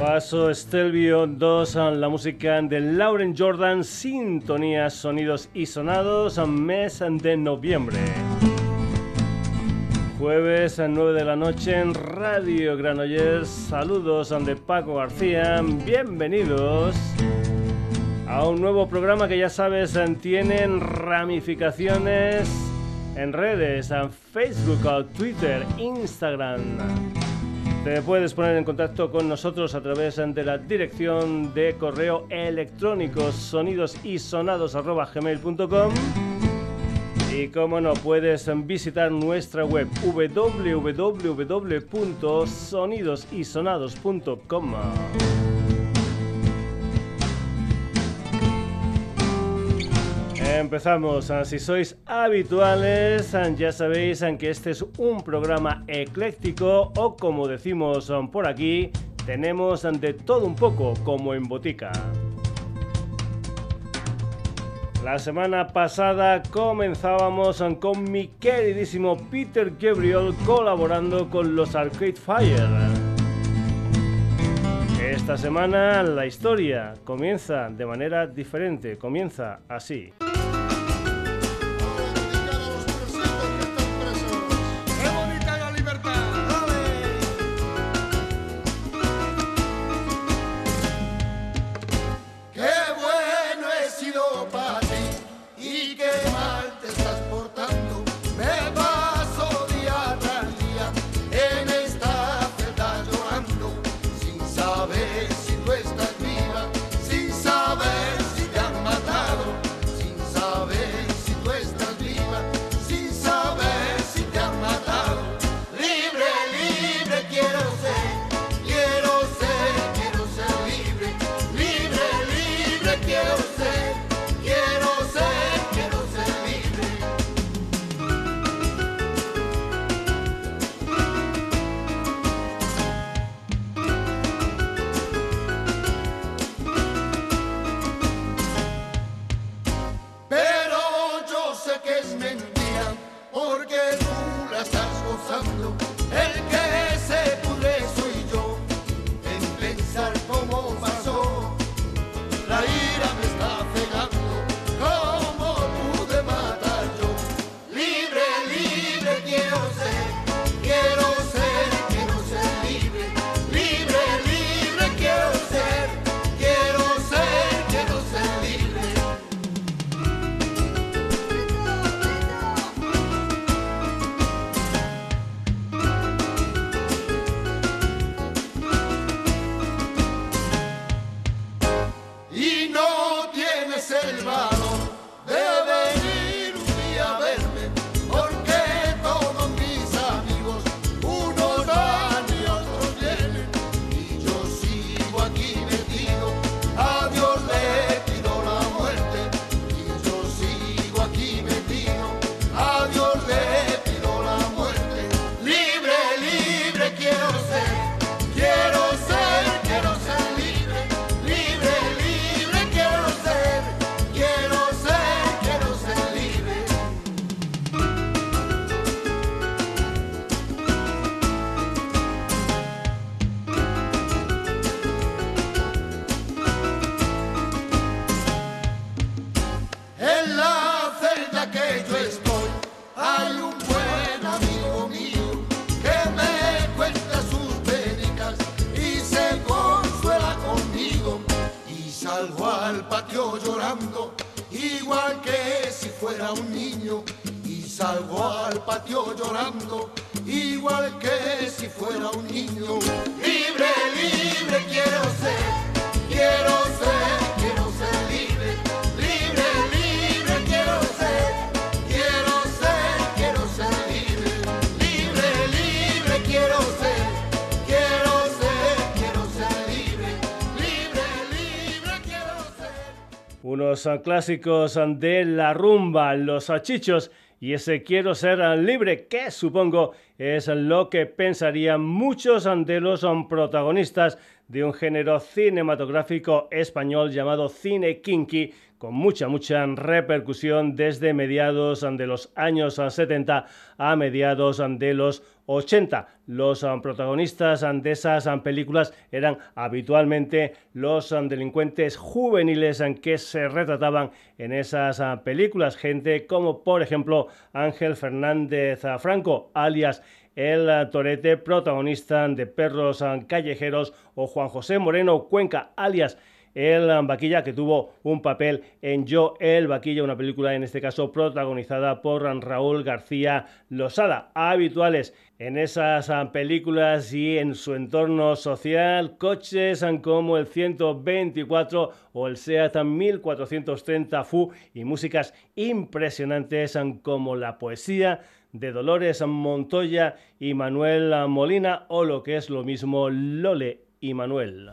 Paso Estelvio 2, la música de Lauren Jordan, Sintonía, Sonidos y Sonados, mes de noviembre. Jueves a 9 de la noche en Radio Granollers, saludos de Paco García, bienvenidos a un nuevo programa que ya sabes, tienen ramificaciones en redes, en Facebook, Twitter, Instagram. Te puedes poner en contacto con nosotros a través de la dirección de correo electrónico sonidosysonados@gmail.com y como no, puedes visitar nuestra web www.sonidosysonados.com. Empezamos. Si sois habituales, ya sabéis que este es un programa ecléctico o, como decimos por aquí, tenemos de todo un poco, como en botica. La semana pasada comenzábamos con mi queridísimo Peter Gabriel colaborando con los Arcade Fire. Esta semana la historia comienza de manera diferente, comienza así. Clásicos de la rumba, los Chichos y ese quiero ser libre, que supongo es lo que pensarían muchos de los protagonistas de un género cinematográfico español llamado cine kinky, con mucha repercusión desde mediados de los años 70 a mediados de los 80. Los protagonistas de esas películas eran habitualmente los delincuentes juveniles que se retrataban en esas películas. Gente como, por ejemplo, Ángel Fernández Franco, alias El Torete, protagonista de Perros Callejeros, o Juan José Moreno Cuenca, alias El Vaquilla, que tuvo un papel en Yo, el Vaquilla, una película en este caso protagonizada por Raúl García Losada. Habituales en esas películas y en su entorno social, coches como el 124 o el Seat 1430 FU y músicas impresionantes como la poesía de Dolores Montoya y Manuel Molina, o lo que es lo mismo, Lole y Manuel.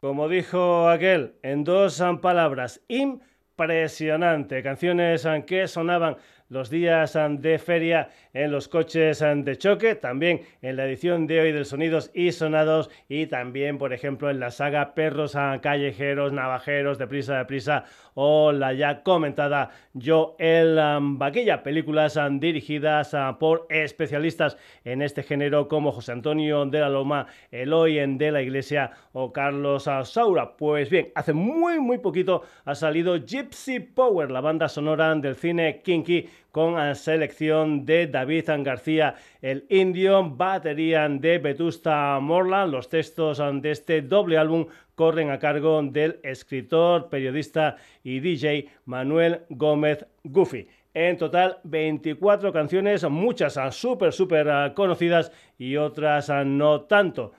Como dijo aquel, en dos palabras, impresionante. Canciones que sonaban los días de feria en los coches de choque, también en la edición de hoy del Sonidos y Sonados y también, por ejemplo, en la saga Perros Callejeros, Navajeros, De Prisa o la ya comentada Yo, el Vaquilla, películas dirigidas por especialistas en este género como José Antonio de la Loma, Eloy de la Iglesia o Carlos Saura. Pues bien, hace muy poquito ha salido Gypsy Power, la banda sonora del cine kinky, con la selección de David García el Indio, batería de Vetusta Morla. Los textos de este doble álbum corren a cargo del escritor, periodista y DJ Manuel Gómez Goofy. En total, 24 canciones, muchas súper conocidas y otras no tanto.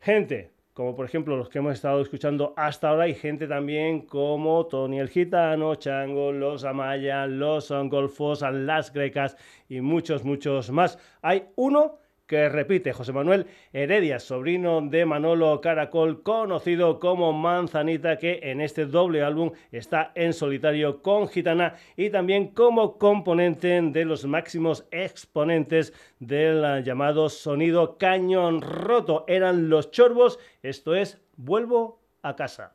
Gente como por ejemplo los que hemos estado escuchando hasta ahora, y gente también como Tony el Gitano, Chango, Los Amaya, Los Golfos, Las Grecas y muchos más. Hay uno que repite, José Manuel Heredia, sobrino de Manolo Caracol, conocido como Manzanita, que en este doble álbum está en solitario con Gitana y también como componente de los máximos exponentes del llamado sonido cañón roto. Eran Los Chorbos, esto es Vuelvo a Casa.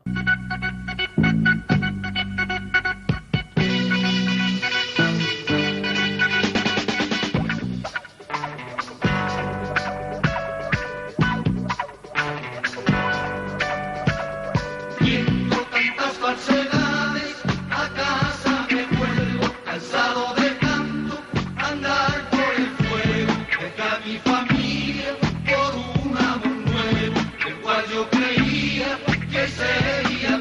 Por un amor nuevo, el cual yo creía que sería.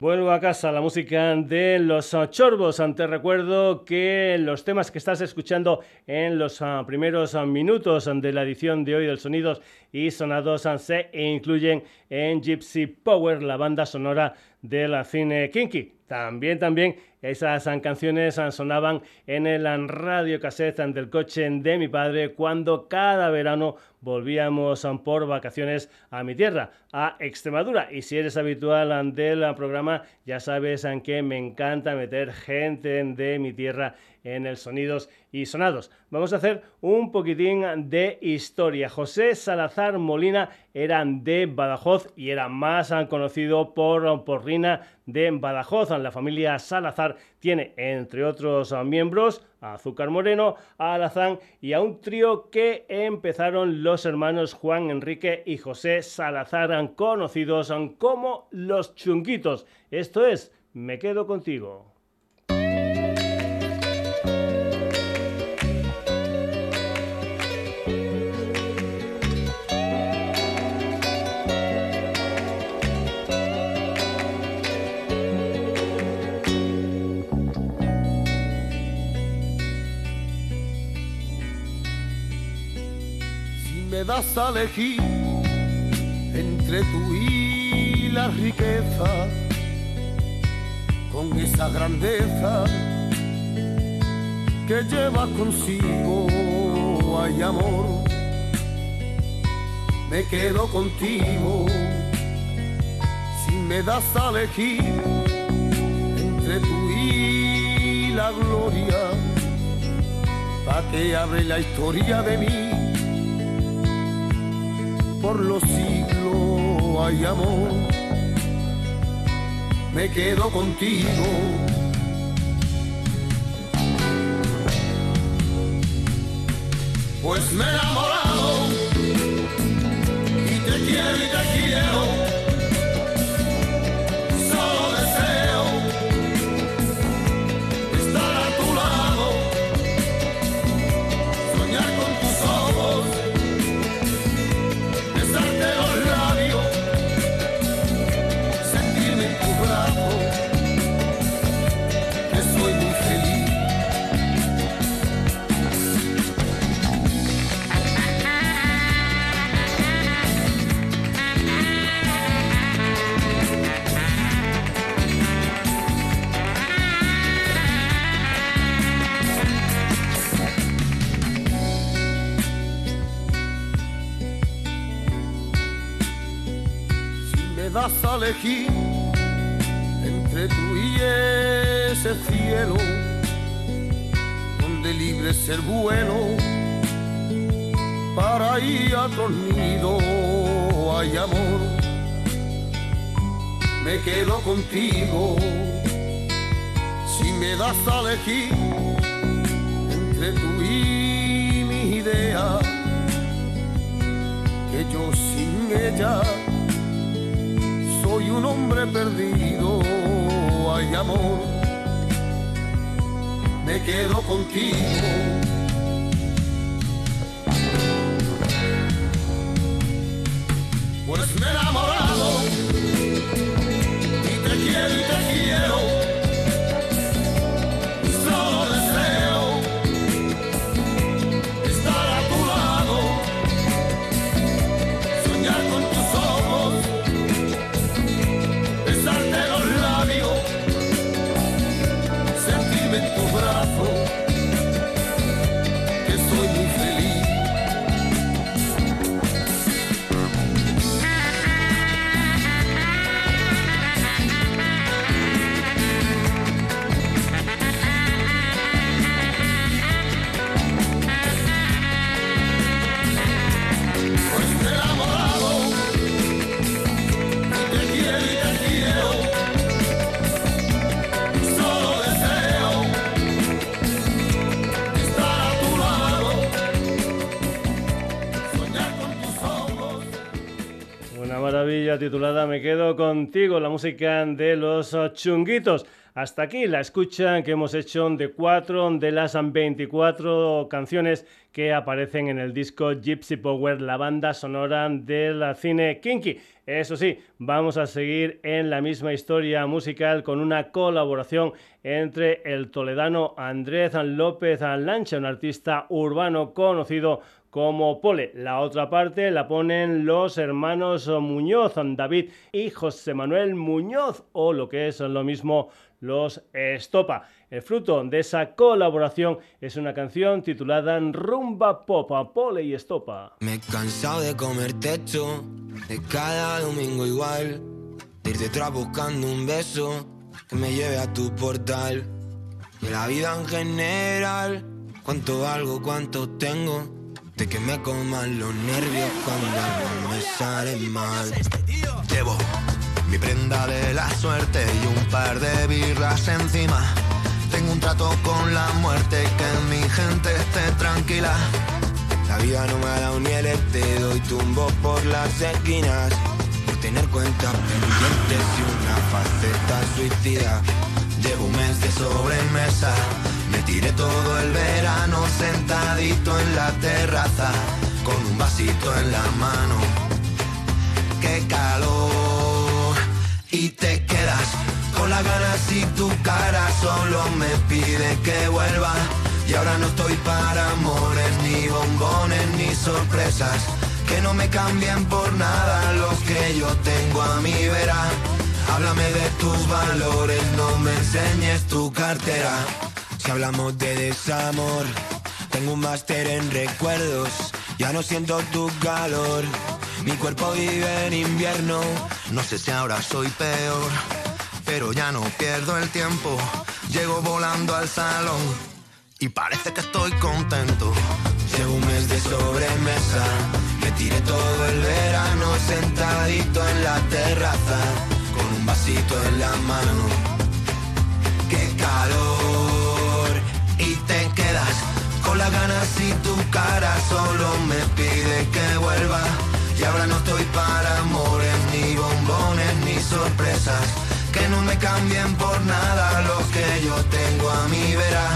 Vuelvo a casa, la música de Los Chorbos. Te recuerdo que los temas que estás escuchando en los primeros minutos de la edición de hoy del Sonidos y Sonados se incluyen en Gypsy Power, la banda sonora de la cine kinky. También esas canciones sonaban en el radio cassette del coche de mi padre cuando cada verano volvíamos por vacaciones a mi tierra, a Extremadura. Y si eres habitual del programa, ya sabes que me encanta meter gente de mi tierra en el Sonidos y Sonados. Vamos a hacer un poquitín de historia. José Salazar Molina era de Badajoz y era más conocido por Porrina de Badajoz. La familia Salazar tiene, entre otros miembros, a Azúcar Moreno, a Alazán y a un trío que empezaron los hermanos Juan Enrique y José Salazar, conocidos como Los Chunguitos. Esto es Me Quedo Contigo. Me das a elegir entre tú y la riqueza, con esa grandeza que lleva consigo, hay amor, me quedo contigo. Si me das a elegir entre tú y la gloria, pa' que hable la historia de mí. Por los siglos hay amor, me quedo contigo. Pues me he enamorado y te quiero, solo deseo estar a tu lado, soñar con tus ojos, besarte los labios, sentirme en tu brazo, que soy muy feliz. Vas a elegir entre tú y ese cielo, donde libre es el vuelo, para ir a otro nido hay amor, me quedo contigo. Si me das a elegir entre tú y mi idea, que yo sin ella soy un hombre perdido, ay amor, me quedo contigo. Pues me he enamorado y te quiero, solo deseo estar a tu lado, soñar con tus ojos, besarte los labios, sentirme en tu brazo, que soy muy feliz. Pues me he enamorado y te quiero, solo deseo estar a tu lado, soñar con tus ojos. Una maravilla titulada Me Quedo Contigo, la música de Los Chunguitos. Hasta aquí la escucha que hemos hecho de 4 de las 24 canciones que aparecen en el disco Gypsy Power, la banda sonora del cine kinky. Eso sí, vamos a seguir en la misma historia musical con una colaboración entre el toledano Andrés López Lancha, un artista urbano conocido como Pole. La otra parte la ponen los hermanos Muñoz, David y José Manuel Muñoz, o lo que es lo mismo, los Estopa. El fruto de esa colaboración es una canción titulada Rumba Popa, Pole y Estopa. Me he cansado de comer techo, de cada domingo igual, de ir detrás buscando un beso que me lleve a tu portal. De la vida en general, cuánto valgo, cuánto tengo, de que me coman los nervios cuando algo me sale mal. Llevo mi prenda de la suerte y un par de birras encima. Tengo un trato con la muerte, que mi gente esté tranquila. La vida no me ha dado ni el este, doy tumbos por las esquinas, por tener cuentas pendientes y una faceta suicida. Llevo un mes de sobremesa, me tiré todo el verano sentadito en la terraza, con un vasito en la mano. ¡Qué calor! Y te quedas con las ganas y tu cara solo me pide que vuelva. Y ahora no estoy para amores, ni bombones, ni sorpresas, que no me cambien por nada los que yo tengo a mi vera. Háblame de tus valores, no me enseñes tu cartera. Si hablamos de desamor, tengo un máster en recuerdos, ya no siento tu calor. Mi cuerpo vive en invierno, no sé si ahora soy peor, pero ya no pierdo el tiempo. Llego volando al salón y parece que estoy contento. Llevo un mes de sobremesa, me tiré todo el verano sentadito en la terraza, con un vasito en la mano. ¡Qué calor! Y te quedas con las ganas y tu cara solo me pide que vuelva. Y ahora no estoy para amores, ni bombones, ni sorpresas, que no me cambien por nada los que yo tengo a mi vera.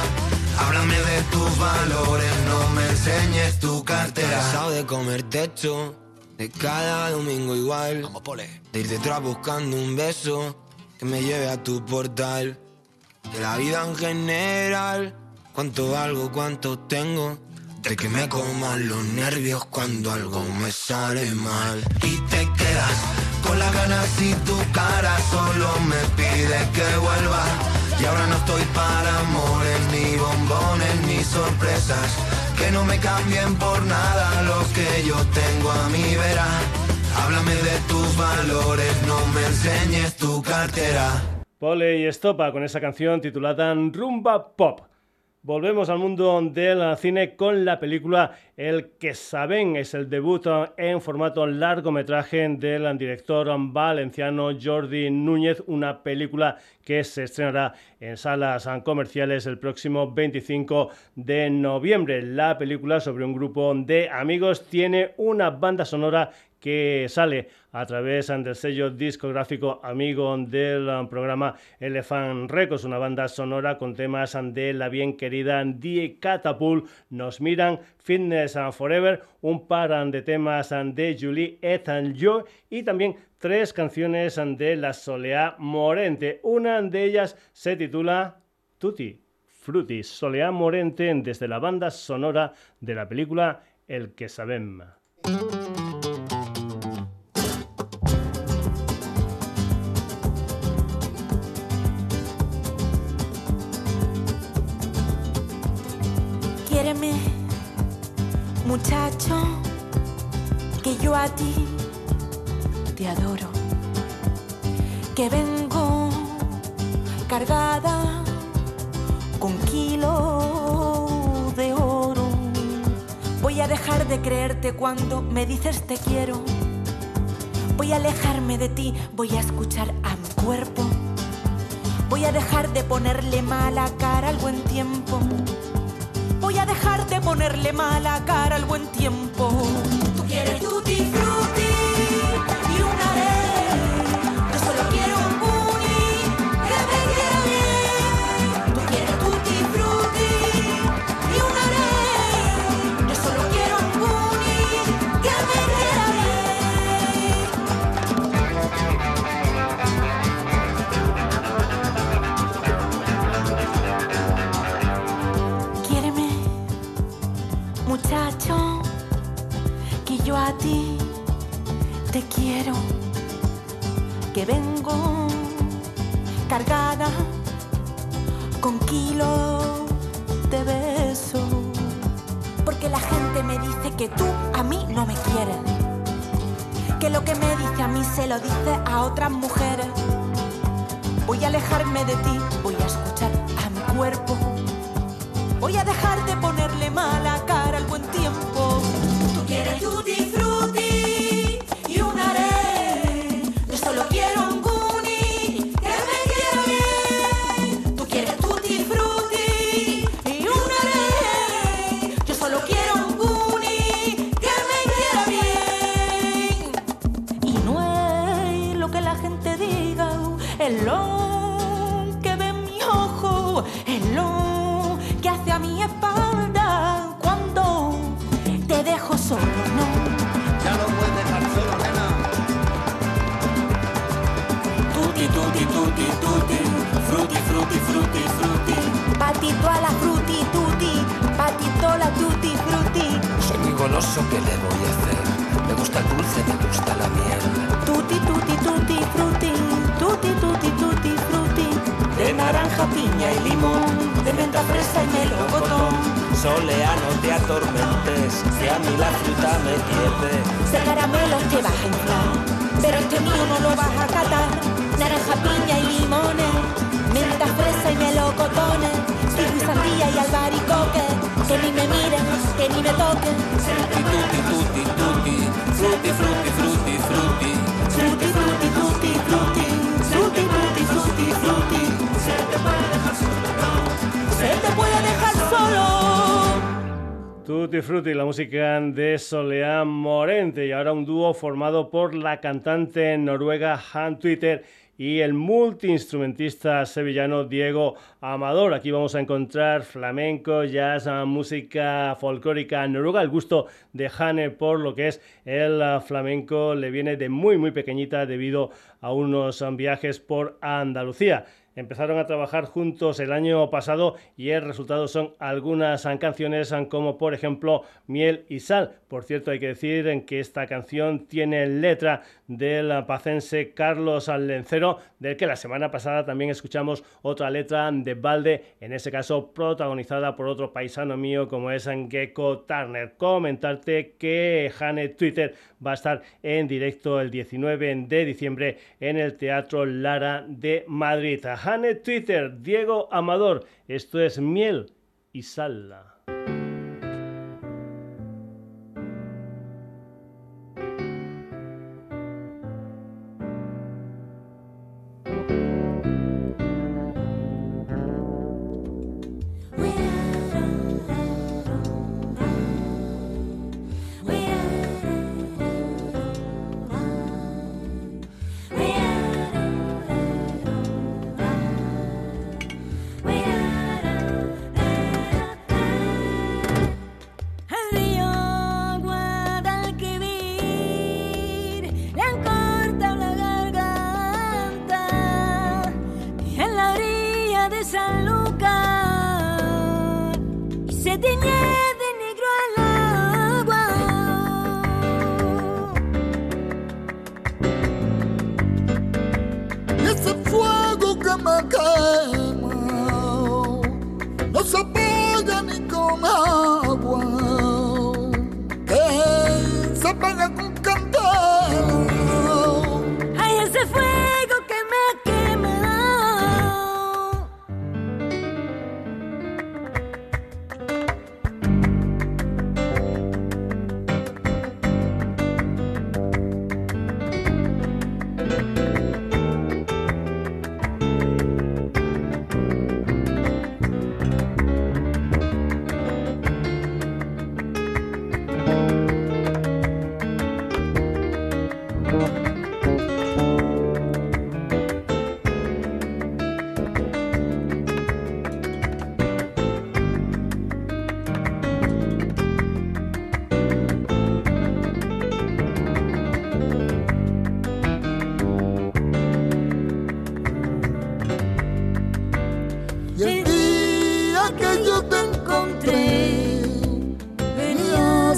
Háblame de tus valores, no me enseñes tu cartera. Cansado de comer techo, de cada domingo igual. Como Pole. De ir detrás buscando un beso que me lleve a tu portal. De la vida en general, cuánto valgo, cuánto tengo, de que me coman los nervios cuando algo me sale mal. Y te quedas con las ganas y tu cara solo me pide que vuelva. Y ahora no estoy para amores, ni bombones, ni sorpresas, que no me cambien por nada los que yo tengo a mi vera. Háblame de tus valores, no me enseñes tu cartera. Pole y Estopa con esa canción titulada Rumba Pop. Volvemos al mundo del cine con la película El que saben. Es el debut en formato largometraje del director valenciano Jordi Núñez, una película que se estrenará en salas comerciales el próximo 25 de noviembre. La película, sobre un grupo de amigos, tiene una banda sonora que sale a través del sello discográfico amigo del programa Elephant Records, una banda sonora con temas de la bien querida Die Catapult, Nos Miran, Fitness and Forever, un par de temas de Julie, Ed and Yo, y también 3 canciones de la Soleá Morente. Una de ellas se titula Tutti Frutti. Soleá Morente desde la banda sonora de la película El que sabem. Muchacho, que yo a ti te adoro, que vengo cargada con kilo de oro. Voy a dejar de creerte cuando me dices te quiero. Voy a alejarme de ti, voy a escuchar a mi cuerpo. Voy a dejar de ponerle mala cara al buen tiempo. Voy a dejar de ponerle mala cara al buen tiempo. Tú quieres tutti frutti y una vez. Yo solo quiero un booty que me quede bien. yo a ti te quiero, que vengo cargada con kilos de besos, porque la gente me dice que tú a mí no me quieres, que lo que me dice a mí se lo dice a otras mujeres. Voy a alejarme de ti, voy a escuchar a mi cuerpo, voy a dejar de ponerle mala cara al buen tiempo. Tú quieres tutti frutti y un aré, yo solo quiero un guni que me quiera bien. Tú quieres tutti frutti y un aré, yo solo quiero un guni que me quiera bien. Y no es lo que la gente diga, es lo que ve en mi ojo, es lo que hace a mi espalda cuando te dejo solo, no. Ya no puedes dejar solo, nena. Tutti, tutti, tutti, tutti, frutti, frutti, frutti, frutti. Patito a la frutti, tutti, patito a la tutti, frutti. Soy muy goloso, ¿qué le voy a hacer? Me gusta el dulce, me gusta la miel. Tutti, tutti, tutti, frutti, tutti, tutti, tutti, frutti. De naranja, piña y limón, de menta, fresa y melocotón. Soleá, no te atormentes, que a mí la fruta me pierde. De caramelos te vas a entrar, pero este mío no lo vas a catar. Naranja, piña y limones, menta, fresa y melocotones. Kiwi, sandía y albaricoque, que ni me miren, que ni me toquen. Tutti, tutti, tutti, frutti, frutti, frutti, frutti. Frutti, frutti, tutti, frutti, frutti, frutti, frutti, frutti. Se te puede dejar solo, se te puede dejar solo. Tutti Frutti, la música de Soleá Morente. Y ahora un dúo formado por la cantante noruega Hane Twitter y el multiinstrumentista sevillano Diego Amador. Aquí vamos a encontrar flamenco, jazz, música folclórica noruega. El gusto de Hane por lo que es el flamenco le viene de muy muy pequeñita debido a unos viajes por Andalucía. Empezaron a trabajar juntos el año pasado y el resultado son algunas canciones como por ejemplo Miel y Sal. Por cierto, hay que decir que esta canción tiene letra del pacense Carlos Lencero, del que la semana pasada también escuchamos otra letra de Balde, en ese caso protagonizada por otro paisano mío como es Gecko Turner. Comentarte que Hane Twitter va a estar en directo el 19 de diciembre en el Teatro Lara de Madrid. Hane Twitter, Diego Amador, esto es Miel y Sal.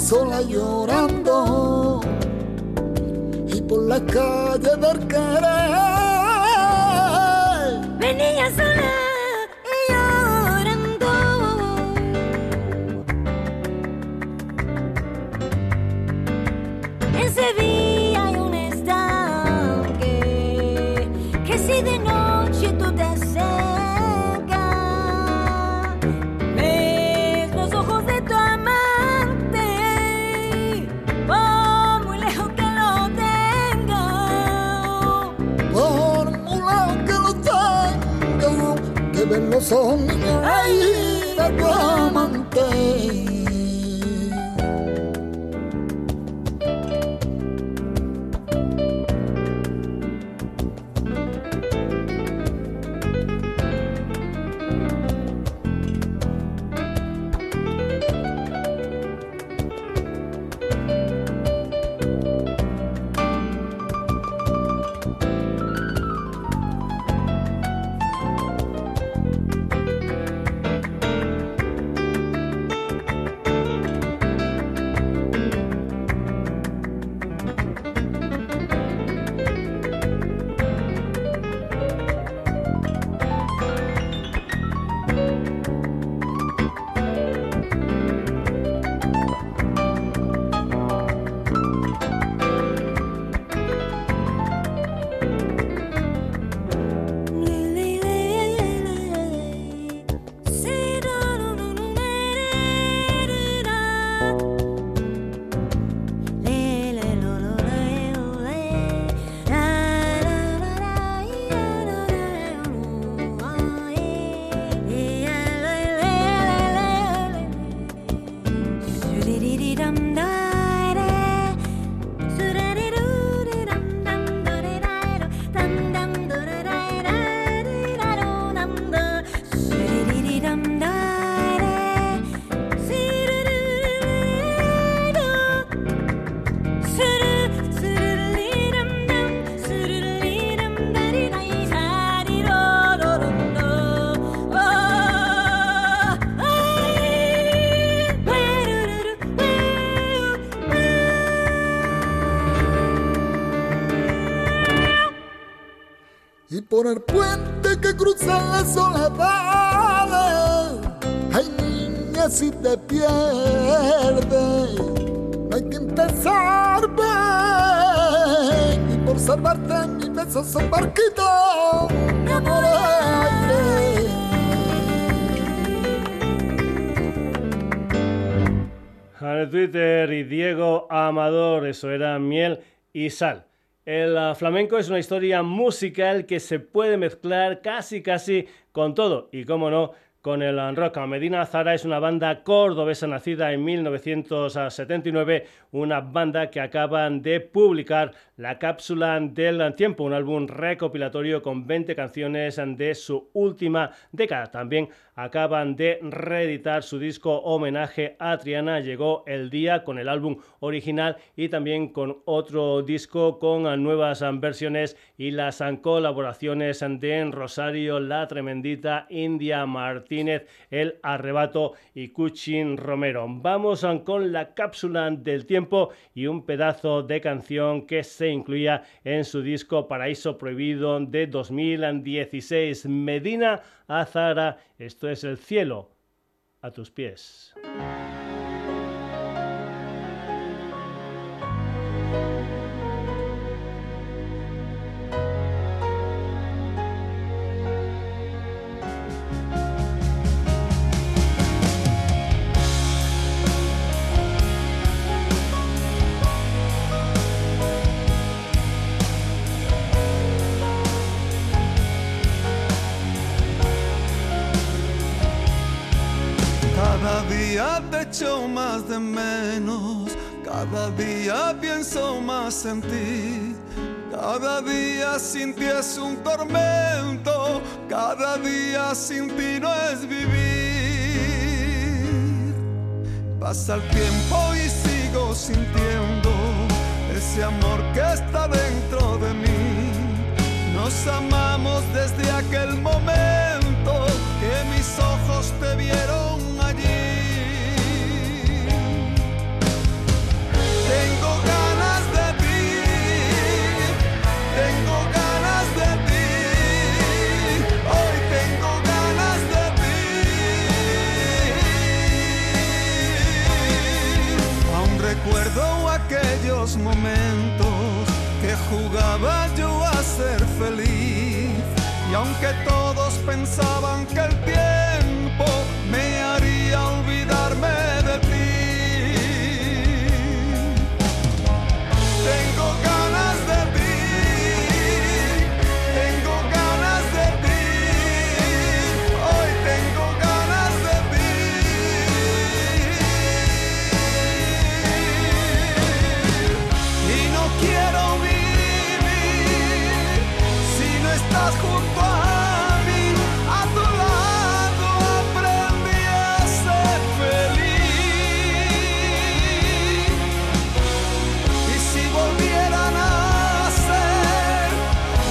Sola llorando. la calle de Arcade. Venía sola y llorando. Ese día hay un estanque que si de noche tú te acercas, ves los ojos de tu amante, por muy lejos que lo tenga, por muy lejos que lo tenga, que ven los ojos ahí de tu amante. Por el puente que cruzan las soledades, ay niña, si te pierdes, no hay quien te salve, y por salvarte mis besos son barquitos de por aire. Hane Twitter y Diego Amador, eso era Miel y Sal. El flamenco es una historia musical que se puede mezclar casi con todo y, cómo no, con el rock. Medina Azahara es una banda cordobesa nacida en 1979, una banda que acaban de publicar La Cápsula del Tiempo, un álbum recopilatorio con 20 canciones de su última década. También acaban de reeditar su disco Homenaje a Triana, Llegó el Día, con el álbum original y también con otro disco con nuevas versiones y las colaboraciones de Rosario, La Tremendita, India Martínez, El Arrebato y Cuchin Romero. Vamos con La Cápsula del Tiempo y un pedazo de canción que se incluía en su disco Paraíso Prohibido de 2016. Medina Azahara, esto es El cielo a tus pies. Echo más de menos, cada día pienso más en ti, cada día sin ti es un tormento, cada día sin ti no es vivir. Pasa el tiempo y sigo sintiendo ese amor que está dentro de mí. Nos amamos desde aquel momento que mis ojos te vieron allí. Tengo ganas de ti, aquellos momentos que jugaba yo a ser feliz. Y aunque todos pensaban que el tiempo me haría olvidarme de ti, tengo ganas de ti. Junto a mí, a tu lado aprendí a ser feliz. Y si volviera a nacer,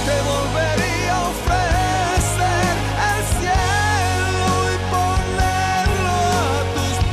te volvería a ofrecer el cielo y ponerlo a tus pies.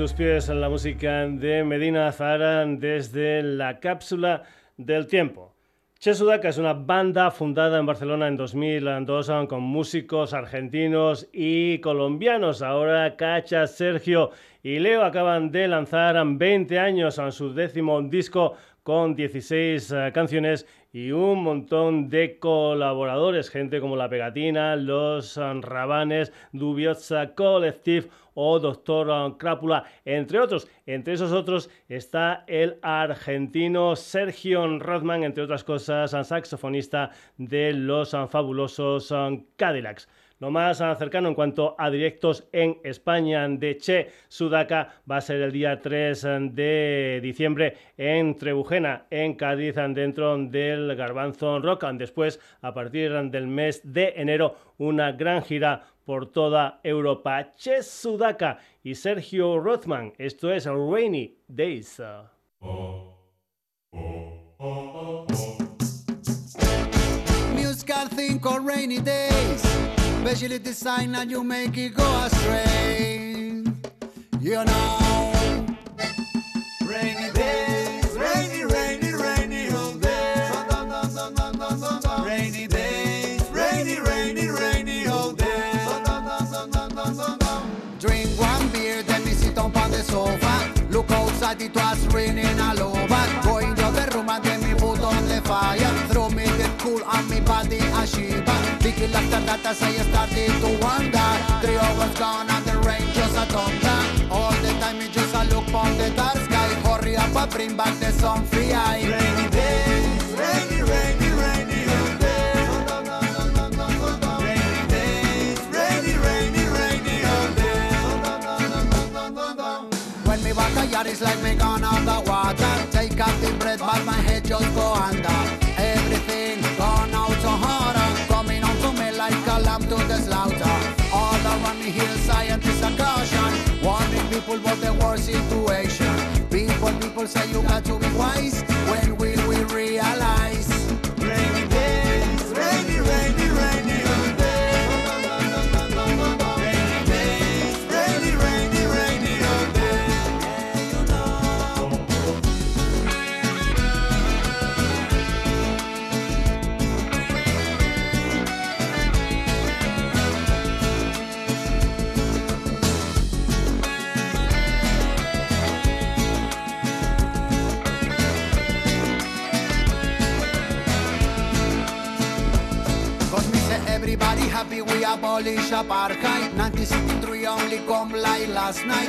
Tus pies en la música de Medina Azahara desde la cápsula del tiempo. Che Sudaca es una banda fundada en Barcelona en 2002 con músicos argentinos y colombianos. Ahora Cacha, Sergio y Leo acaban de lanzar 20 años en su 10º disco con 16 canciones y un montón de colaboradores, gente como La Pegatina, Los Rabanes, Dubioza Collective o Doctor Crápula, entre otros. Entre esos otros está el argentino Sergio Rodman, entre otras cosas, saxofonista de los fabulosos Cadillacs. Lo más cercano en cuanto a directos en España de Che Sudaca va a ser el día 3 de diciembre en Trebujena, en Cádiz, dentro del Garbanzo Rock. Después, a partir del mes de enero, una gran gira por toda Europa. Che Sudaca y Sergio Rothman. Esto es Rainy Days. Musical 5 Rainy Days. Specially designed and you make it go astray. You know, rainy days, rainy, rainy, rainy all day. Rainy days, rainy, rainy, rainy all day. Drink one beer, then we sit up on the sofa. Look outside, it was raining all over. Going to the room and then we put on the fire. Throw me the cool and me body a shiver. Doctor Data say you started to wonder. 3 hours gone and the rain just a thunder. All the time you just a look on the dark sky. Hurry up and bring back the sun free eye. Rainy days, rainy, rainy, rainy, rainy days. Rainy days, rainy, rainy, rainy, rainy days. When me backyard is like me gone out the water. Take out the breath but my head just go under. Everything gone out so hard. Coming on to me like a lamb to the slaughter. All around me here scientists are caution. Warning people about the worst situation. People say you got to be wise. When will we realize? Rainy days, rainy, rainy, rainy, rainy days. Rainy days, rainy, rainy, rainy, rainy days. You everybody happy we abolish apartheid. 1963 only come like last night.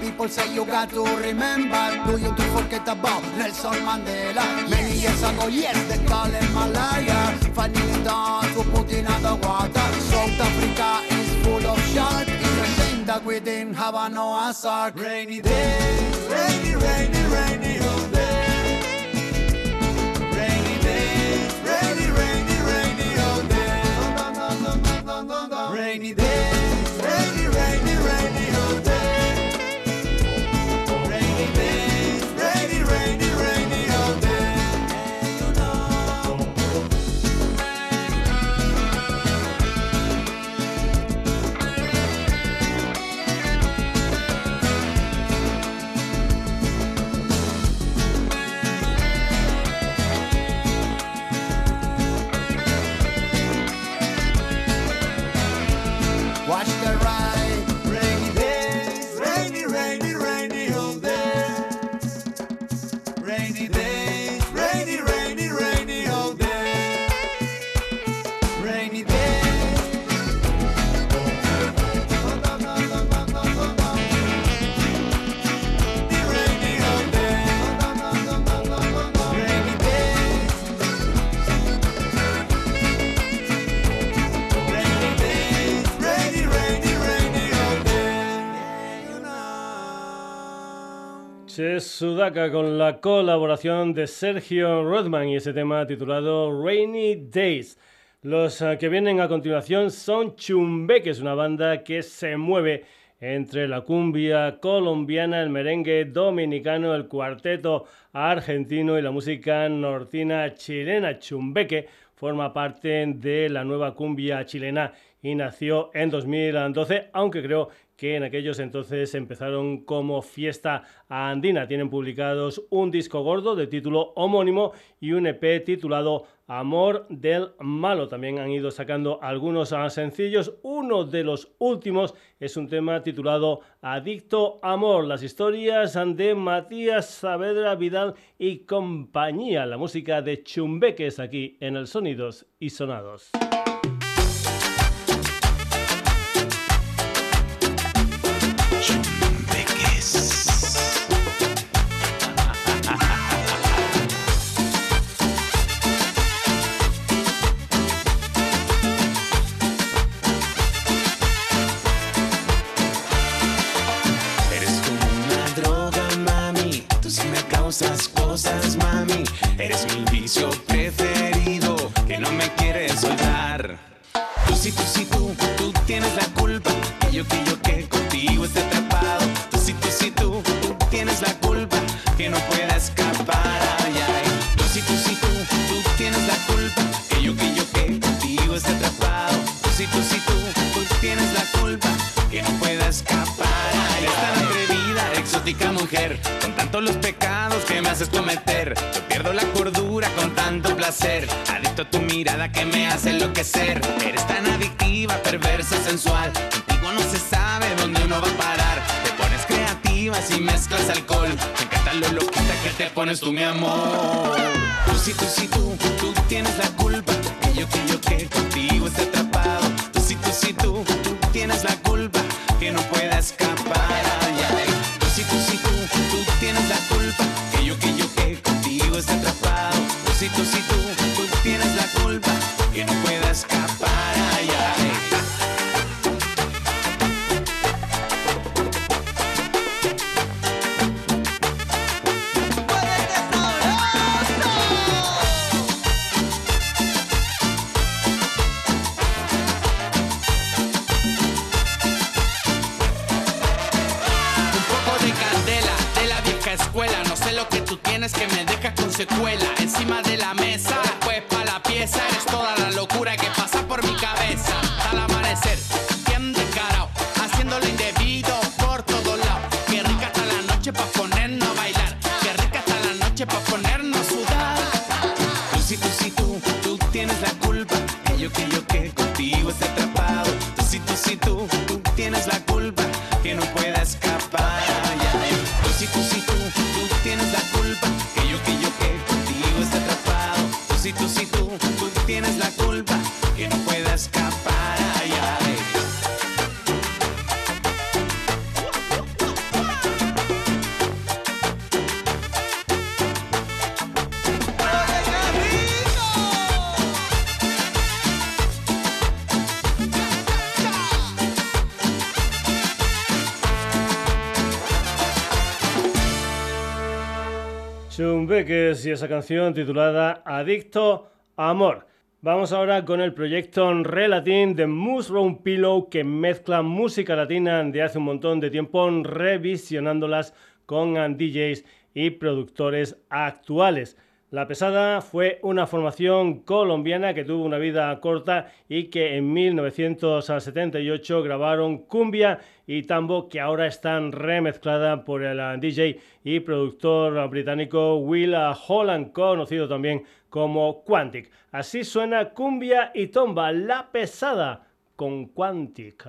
People say you got to remember. Do you forget about Nelson Mandela? Many years ago, yes, they call him a liar. Finally done to put in the water. South Africa is full of sharks. It's a shame that we didn't have a Noah's Ark. Rainy days, rainy, rainy, rainy days. Rainy days, rainy, rainy. Rainy days, rainy, rainy, rainy days. Rainy days, rainy, rainy, rainy days. And you know. Watch the ride. Es Sudaca con la colaboración de Sergio Rodman y ese tema titulado Rainy Days. Los que vienen a continuación son Chumbe, que es una banda que se mueve entre la cumbia colombiana, el merengue dominicano, el cuarteto argentino y la música nortina chilena. Chumbeque forma parte de la nueva cumbia chilena y nació en 2012, aunque creo que en aquellos entonces empezaron como Fiesta Andina. Tienen publicados un disco gordo de título homónimo y un EP titulado Amor del Malo. También han ido sacando algunos sencillos. Uno de los últimos es un tema titulado Adicto Amor. Las historias de Matías Saavedra Vidal y compañía. La música de Chumbeques aquí en el Sonidos y Sonados. Cosas, mami, eres mi vicio preferido que no me quieres soltar. Tú tienes la culpa. Que yo que contigo esté atrapado. Tú tienes la culpa que no pueda escapar. Ay, ay. Tú tienes la culpa. Que yo que contigo esté atrapado. Tú tienes la culpa que no pueda escapar. Ay, ay. Tan atrevida, exótica mujer. Los pecados que me haces cometer, yo pierdo la cordura con tanto placer. Adicto a tu mirada que me hace enloquecer. Eres tan adictiva, perversa, sensual. Contigo no se sabe dónde uno va a parar. Te pones creativa si mezclas alcohol. Me encanta lo loquita que te pones tú, mi amor. tú tienes la culpa, que yo contigo esté atrapado. Tú tienes la culpa, que no pueda escapar. Tú tienes la culpa, que yo contigo esté atrapado. Tú tienes la culpa, que no pueda escapar. Que me dejas con secuela encima de la mesa, después pa' la pieza. Eres toda la locura que pasa por mi cabeza. Al amanecer, bien descarao, haciendo lo indebido por todos lados. Qué rica está la noche pa' ponernos a bailar. Qué rica está la noche pa' ponernos a sudar. Tú tienes la culpa, que yo contigo esté atrapado. Tú tienes la culpa, que no pueda escapar. Tú tienes la culpa, que yo contigo esté atrapado. Tú tienes la culpa, que no pueda escapar. Chumbeques y esa canción titulada Adicto a Amor. Vamos ahora con el proyecto Relatin de Mushroom Pillow, que mezcla música latina de hace un montón de tiempo, revisionándolas con DJs y productores actuales. La Pesada fue una formación colombiana que tuvo una vida corta y que en 1978 grabaron cumbia y tambo, que ahora están remezcladas por el DJ y productor británico Will Holland, conocido también como Quantic. Así suena Cumbia y Tomba, La Pesada con Quantic.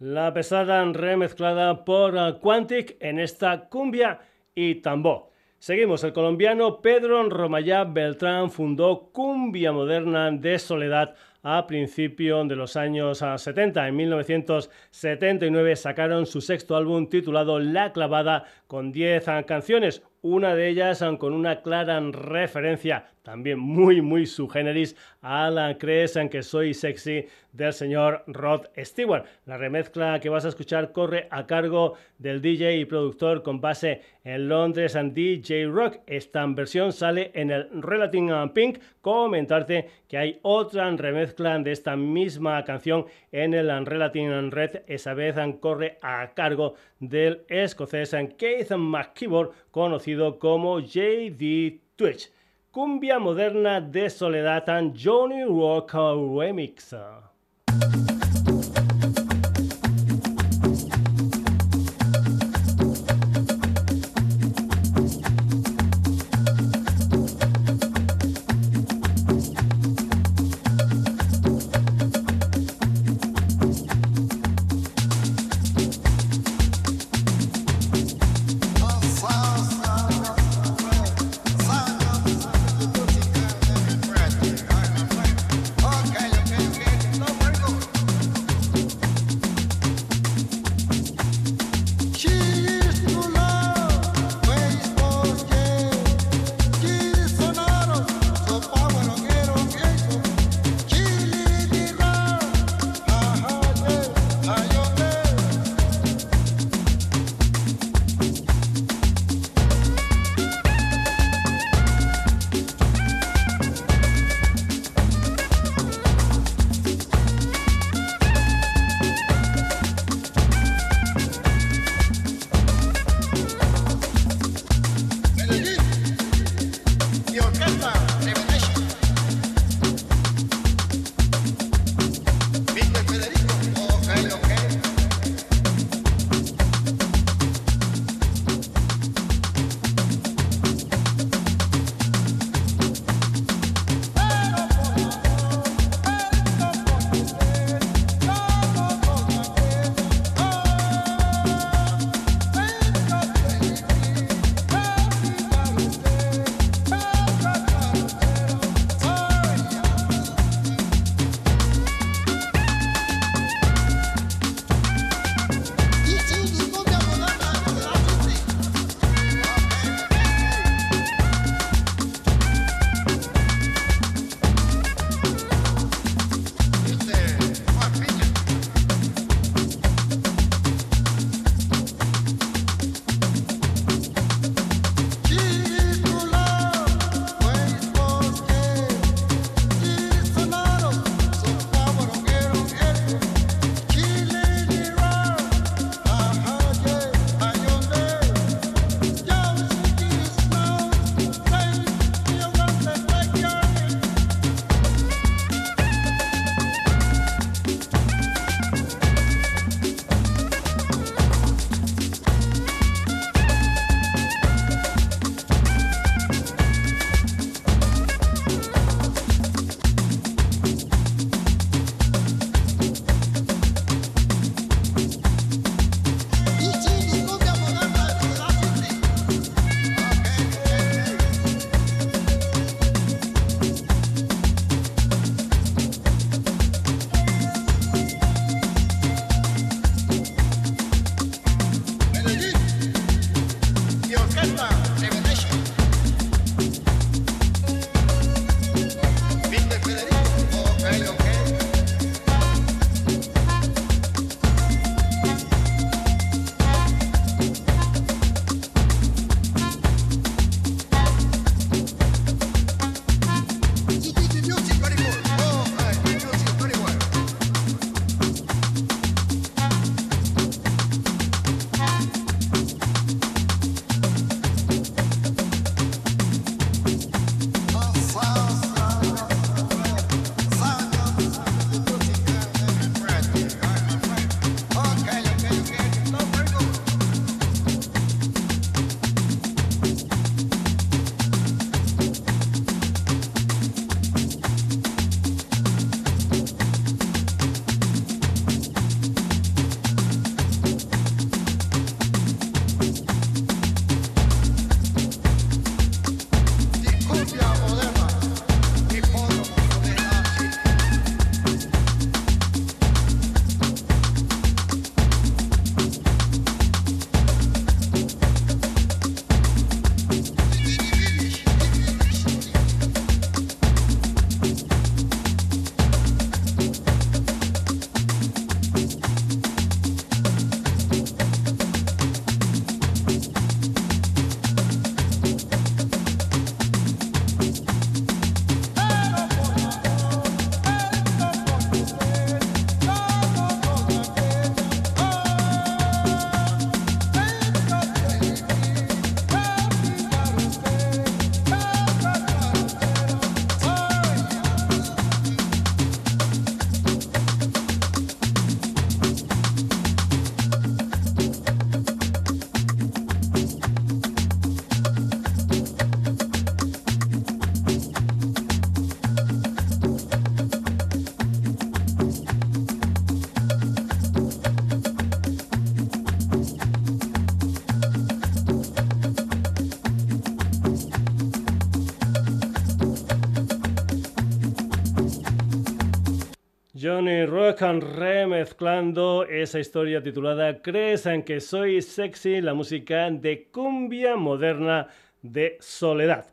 La pesada remezclada por Quantic en esta cumbia y tambor. Seguimos, el colombiano Pedro Romayá Beltrán fundó Cumbia Moderna de Soledad a principios de los años 70. En 1979 sacaron su sexto álbum titulado La Clavada con 10 canciones, una de ellas con una clara referencia, también muy subgéneris, a la Crees en que soy sexy del señor Rod Stewart. La remezcla que vas a escuchar corre a cargo del DJ y productor con base en Londres and DJ Rock. Esta versión sale en el Relating Pink. Comentarte que hay otra remezcla de esta misma canción en el Relating Red. Esa vez corre a cargo del escocés Keith McKeever, conocido como J.D. Twitch. Cumbia Moderna de Soledad and Johnny Rock Remix. Johnny Rock remezclando esa historia titulada ¿Crees en que soy sexy?, la música de cumbia moderna de Soledad.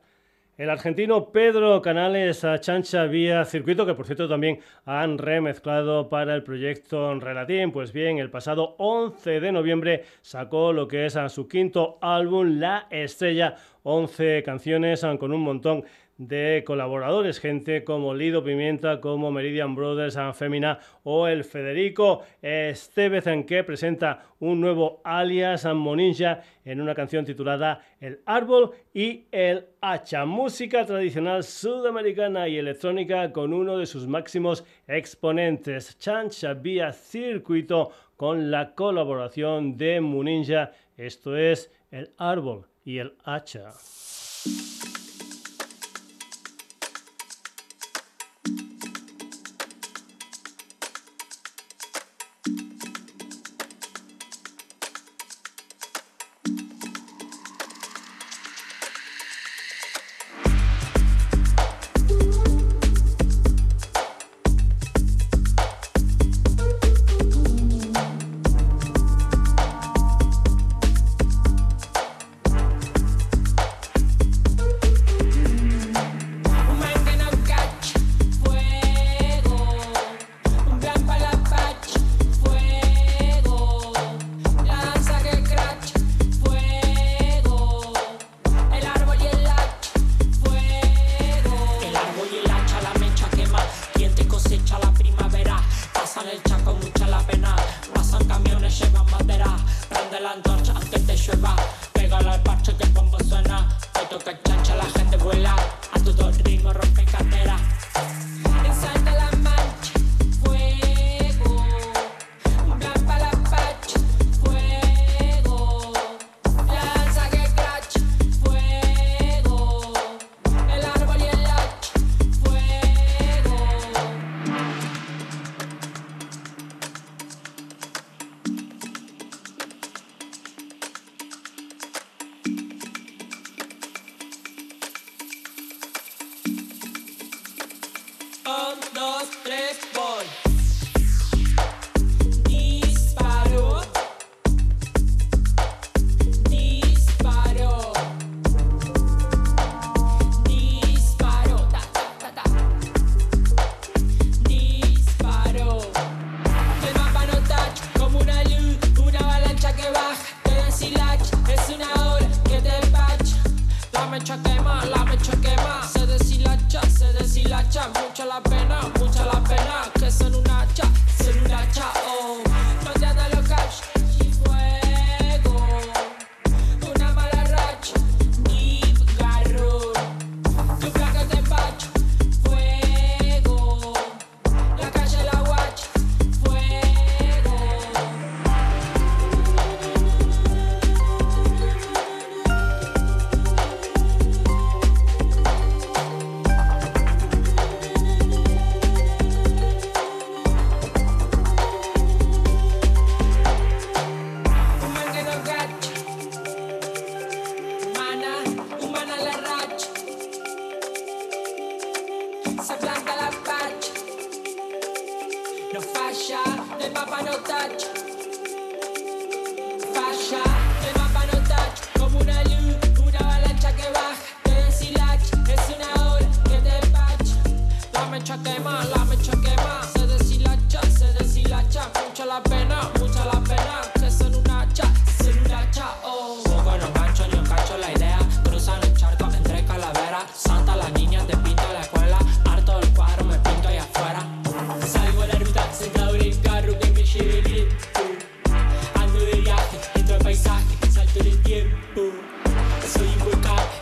El argentino Pedro Canales a Chancha Vía Circuito, que por cierto también han remezclado para el proyecto Relatín. Pues bien, el pasado 11 de noviembre sacó lo que es a su quinto álbum, La Estrella, 11 canciones con un montón de colaboradores, gente como Lido Pimienta, como Meridian Brothers, Fémina o el Federico Estevez, en que presenta un nuevo alias, Moninja, en una canción titulada El Árbol y el Hacha. Música tradicional sudamericana y electrónica con uno de sus máximos exponentes, Chancha Vía Circuito, con la colaboración de Moninja. Esto es El Árbol y el Hacha.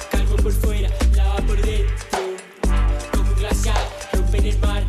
Calvo por fuera, lava por dentro, como un glaciar, rompen el mar.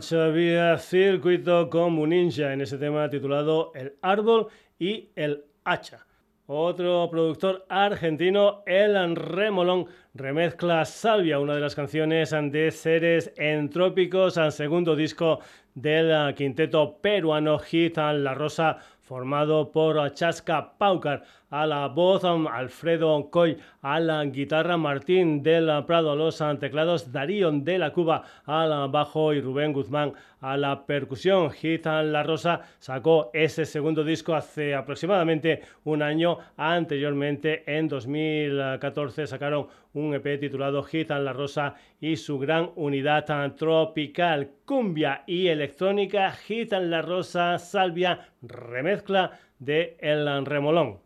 Xavier Circuito con Muninja en ese tema titulado El Árbol y el Hacha. Otro productor argentino, El Remolón, remezcla Salvia, una de las canciones de Seres Entrópicos, al segundo disco del quinteto peruano Hit a la Rosa, formado por Chasca Paucar a la voz, Alfredo Coy a la guitarra, Martín del Prado a los teclados, Darío de la Cuba al bajo y Rubén Guzmán a la percusión. Hit a la Rosa sacó ese segundo disco hace aproximadamente un año. Anteriormente, en 2014, sacaron un EP titulado Hit a la Rosa y su gran unidad tropical, cumbia y electrónica. Hit a la Rosa, Salvia, remezcla de El Remolón.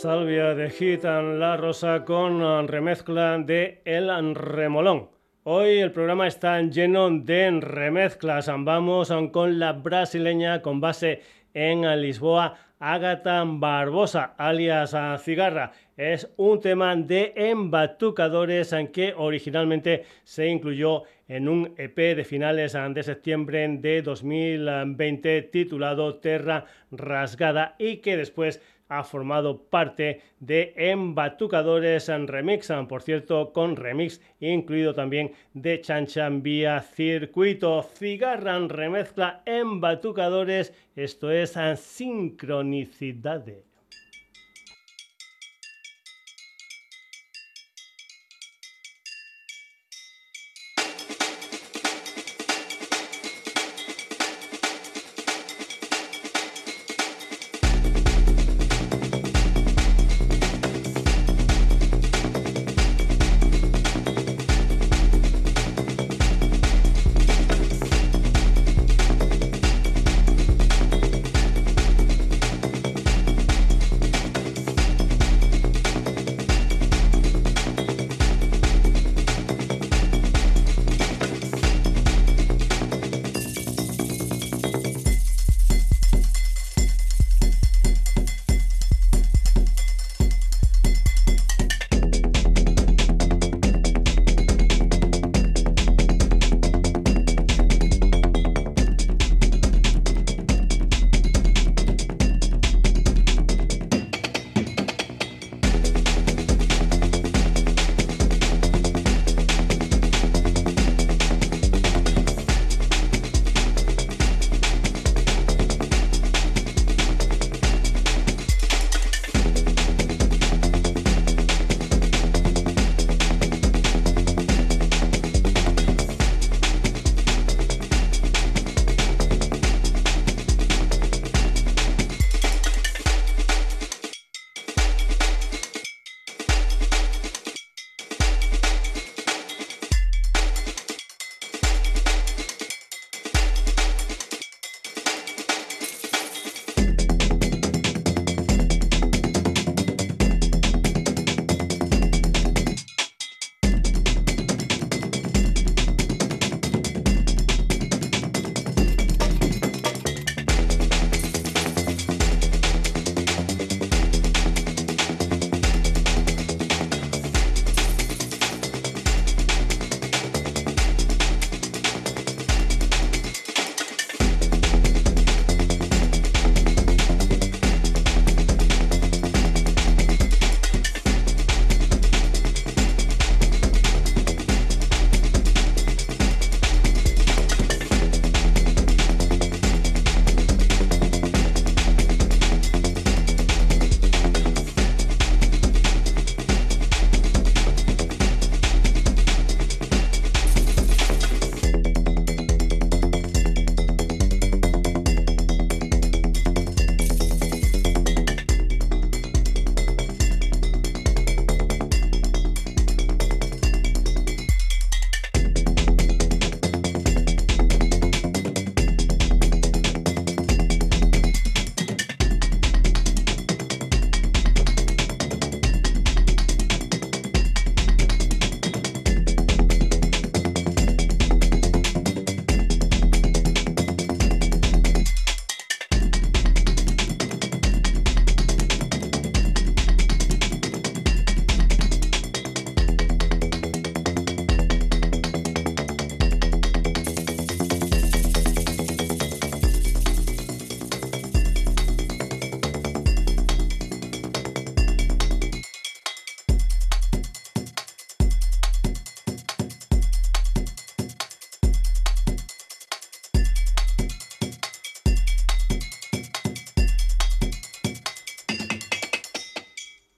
Salvia de Gitan La Rosa con remezcla de El Remolón. Hoy el programa está lleno de remezclas. Vamos con la brasileña con base en Lisboa, Ágata Barbosa, alias Cigarra. Es un tema de Embatucadores que originalmente se incluyó en un EP de finales de septiembre de 2020 titulado Terra Rasgada y que después ha formado parte de Embatucadores en Remix, por cierto, con remix incluido también de Chanchan vía Circuito. Cigarra remezcla Embatucadores, esto es Sincronicidades.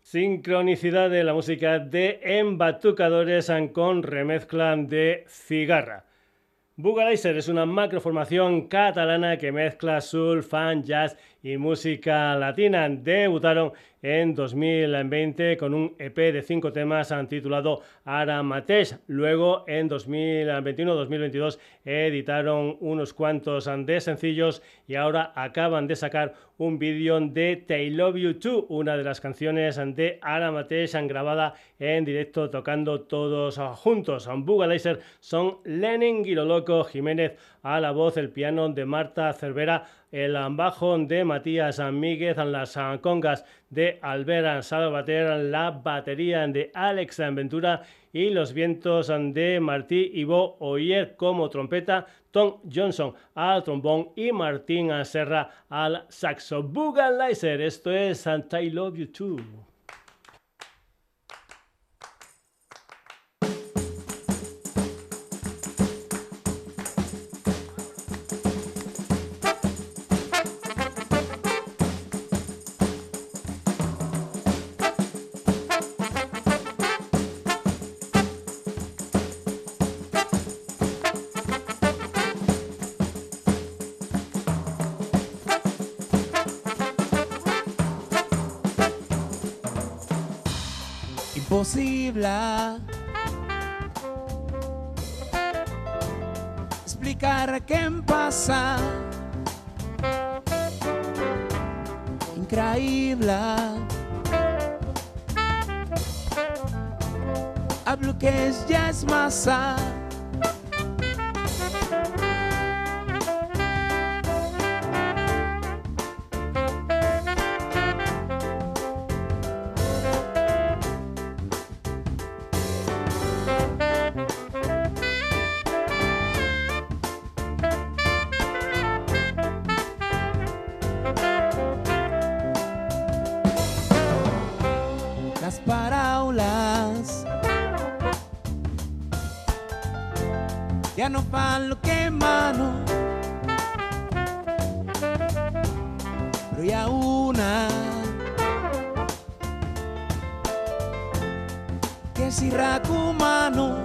Sincronicidad de la música de Embatucadores con remezcla de Cigarra. Bugalaiser es una macroformación catalana que mezcla soul, funk, jazz y música latina. Debutaron en 2020 con un EP de 5 temas titulado Ara Mateix. Luego en 2021-2022 editaron unos cuantos de sencillos y ahora acaban de sacar un vídeo de They Love You Too, una de las canciones de Ara Mateix grabada en directo tocando todos juntos. Bugalaiser son Lenin Guiroloco Jiménez a la voz, el piano de Marta Cervera, el bajo de Matías Míguez, las congas de Albert Salvater, la batería de Alex Ventura y los vientos de Martí Ivo Oyer como trompeta, Tom Johnson al trombón y Martín Serra al saxo. Bugalaiser, esto es And I Love You Too. Explicar qué pasa, increíble, hablo que es ya es masa, ya no falo que mano, pero ya una que si racumano.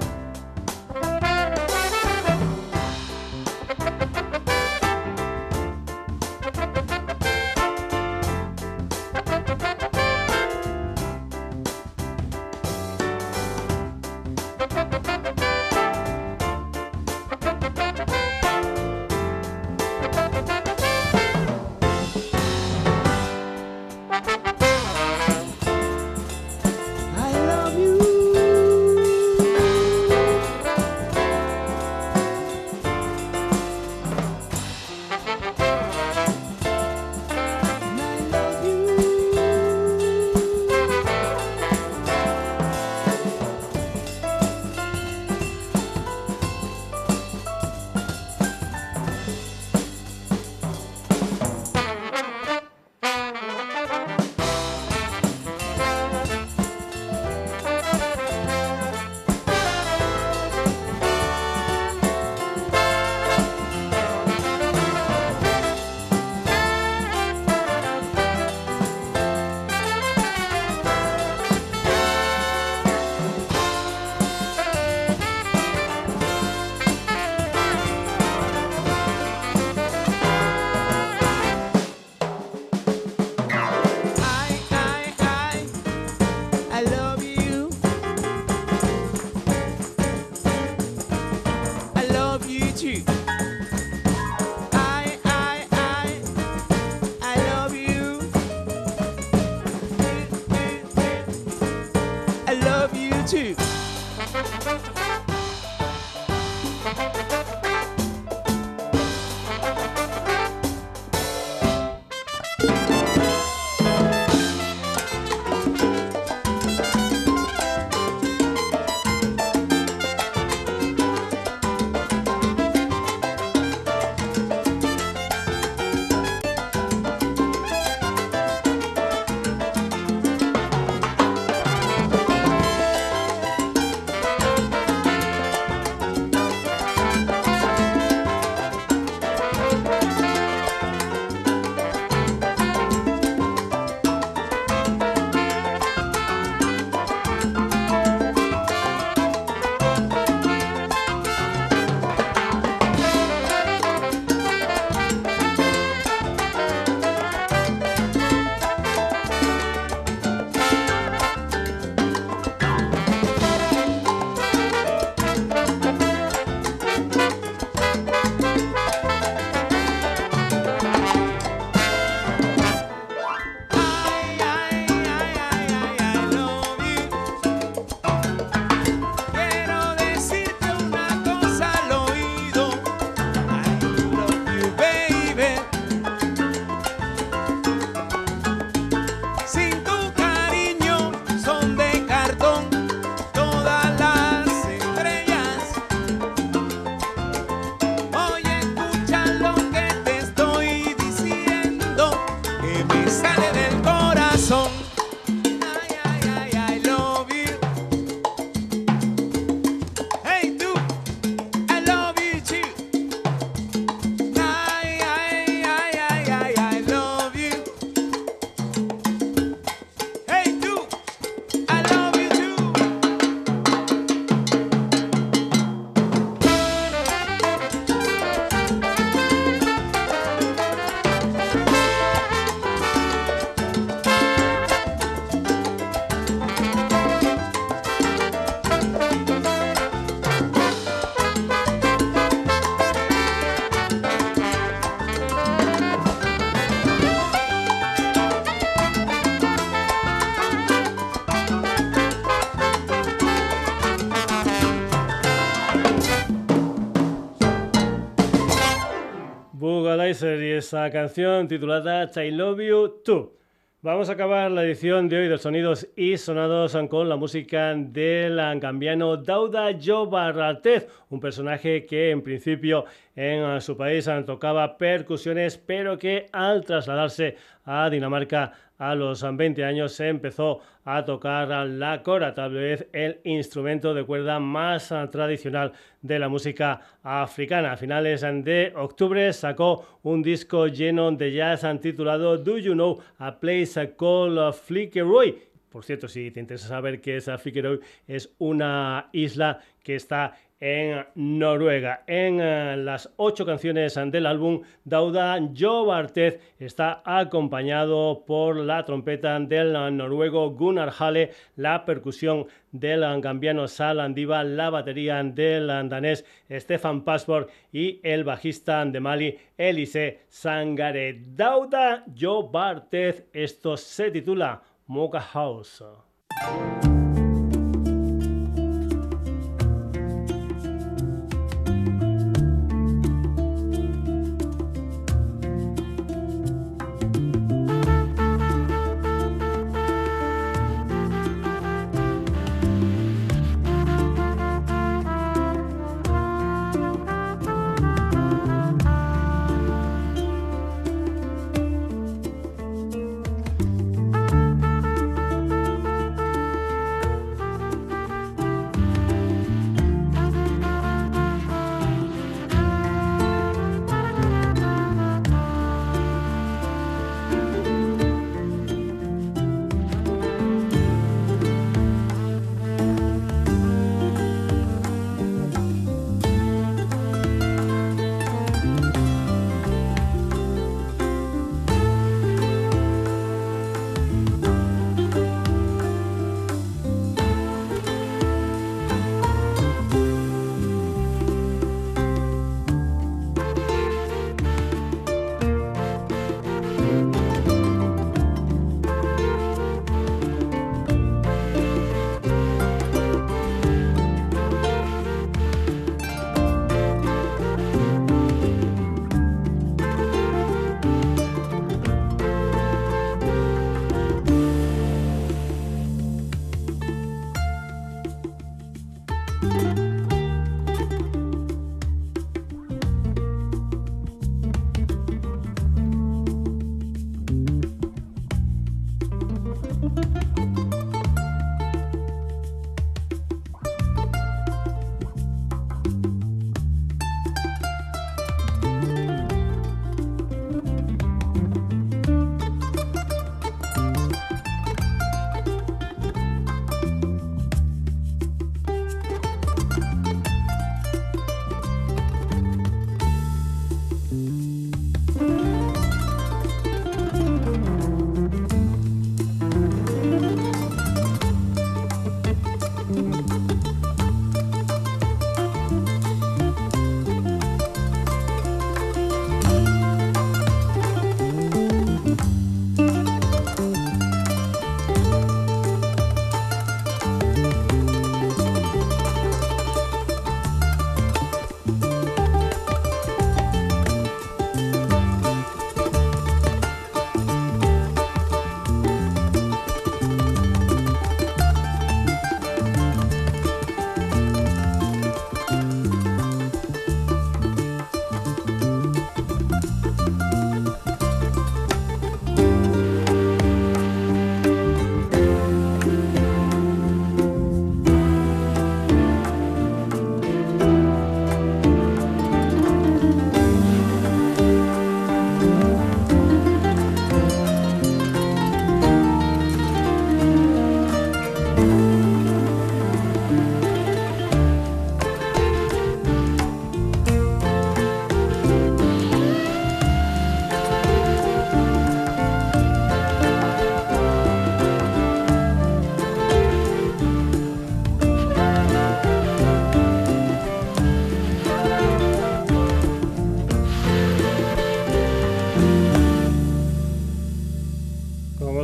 Bugalizer y esa canción titulada I Love You Too. Vamos a acabar la edición de hoy de Sonidos y Sonados con la música del gambiano Dauda Joe Barratez, un personaje que en principio en su país tocaba percusiones, pero que al trasladarse a Dinamarca a los 20 años se empezó a tocar la cora, tal vez el instrumento de cuerda más tradicional de la música africana. A finales de octubre sacó un disco lleno de jazz titulado Do You Know a Place Called Flickeroy. Por cierto, si te interesa saber qué es Flickeroy, es una isla que está en Noruega. En las 8 canciones del álbum, Dauda Joe Barratez está acompañado por la trompeta del noruego Gunnar Hale, la percusión del gambiano Sal Andiva, la batería del danés Stefan Passport y el bajista de Mali, Elise Sangare. Dauda Joe Barratez, esto se titula Mocha House.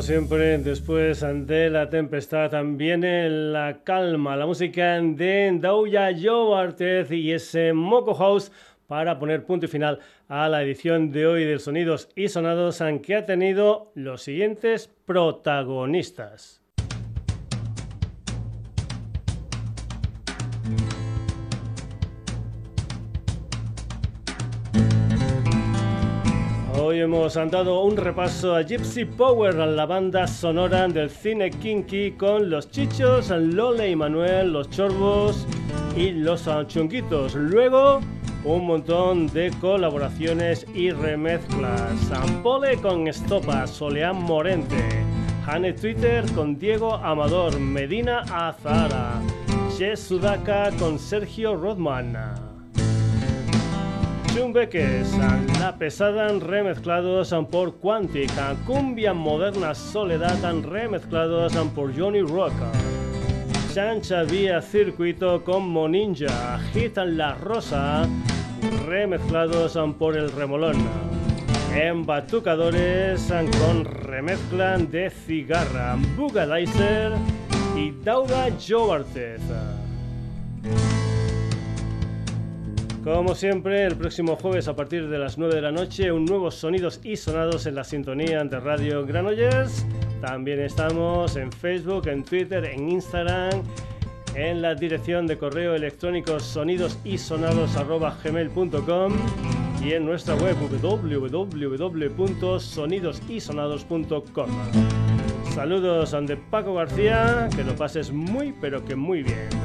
Siempre después de la tempestad también en la calma, la música de Dauda Joe Barratez y ese Moco House para poner punto y final a la edición de hoy del Sonidos y Sonados, que ha tenido los siguientes protagonistas. Hoy hemos dado un repaso a Gypsy Power, la banda sonora del cine kinky, con Los Chichos, Lole y Manuel, Los Chorbos y Los Chunguitos. Luego, un montón de colaboraciones y remezclas. Pole con Estopa, Soleá Morente, Hane Twitter con Diego Amador, Medina Azahara, Che Sudaka con Sergio Rodman, Chumbeques, La Pesada, remezclados por Quantic, Cumbia Moderna Soledad, remezclados por Johnny Rock, Chancha Vía Circuito con Moninja, Gitan La Rosa, remezclados por El Remolón, Embatucadores con remezcla de Cigarra, Bugalizer y Dauda Joartez. Como siempre, el próximo jueves a partir de las 9 de la noche, un nuevo Sonidos y Sonados en la sintonía de Radio Granollers. También estamos en Facebook, en Twitter, en Instagram, en la dirección de correo electrónico sonidosysonados@gmail.com y en nuestra web www.sonidosysonados.com. Saludos de Paco García, que lo pases muy pero que muy bien.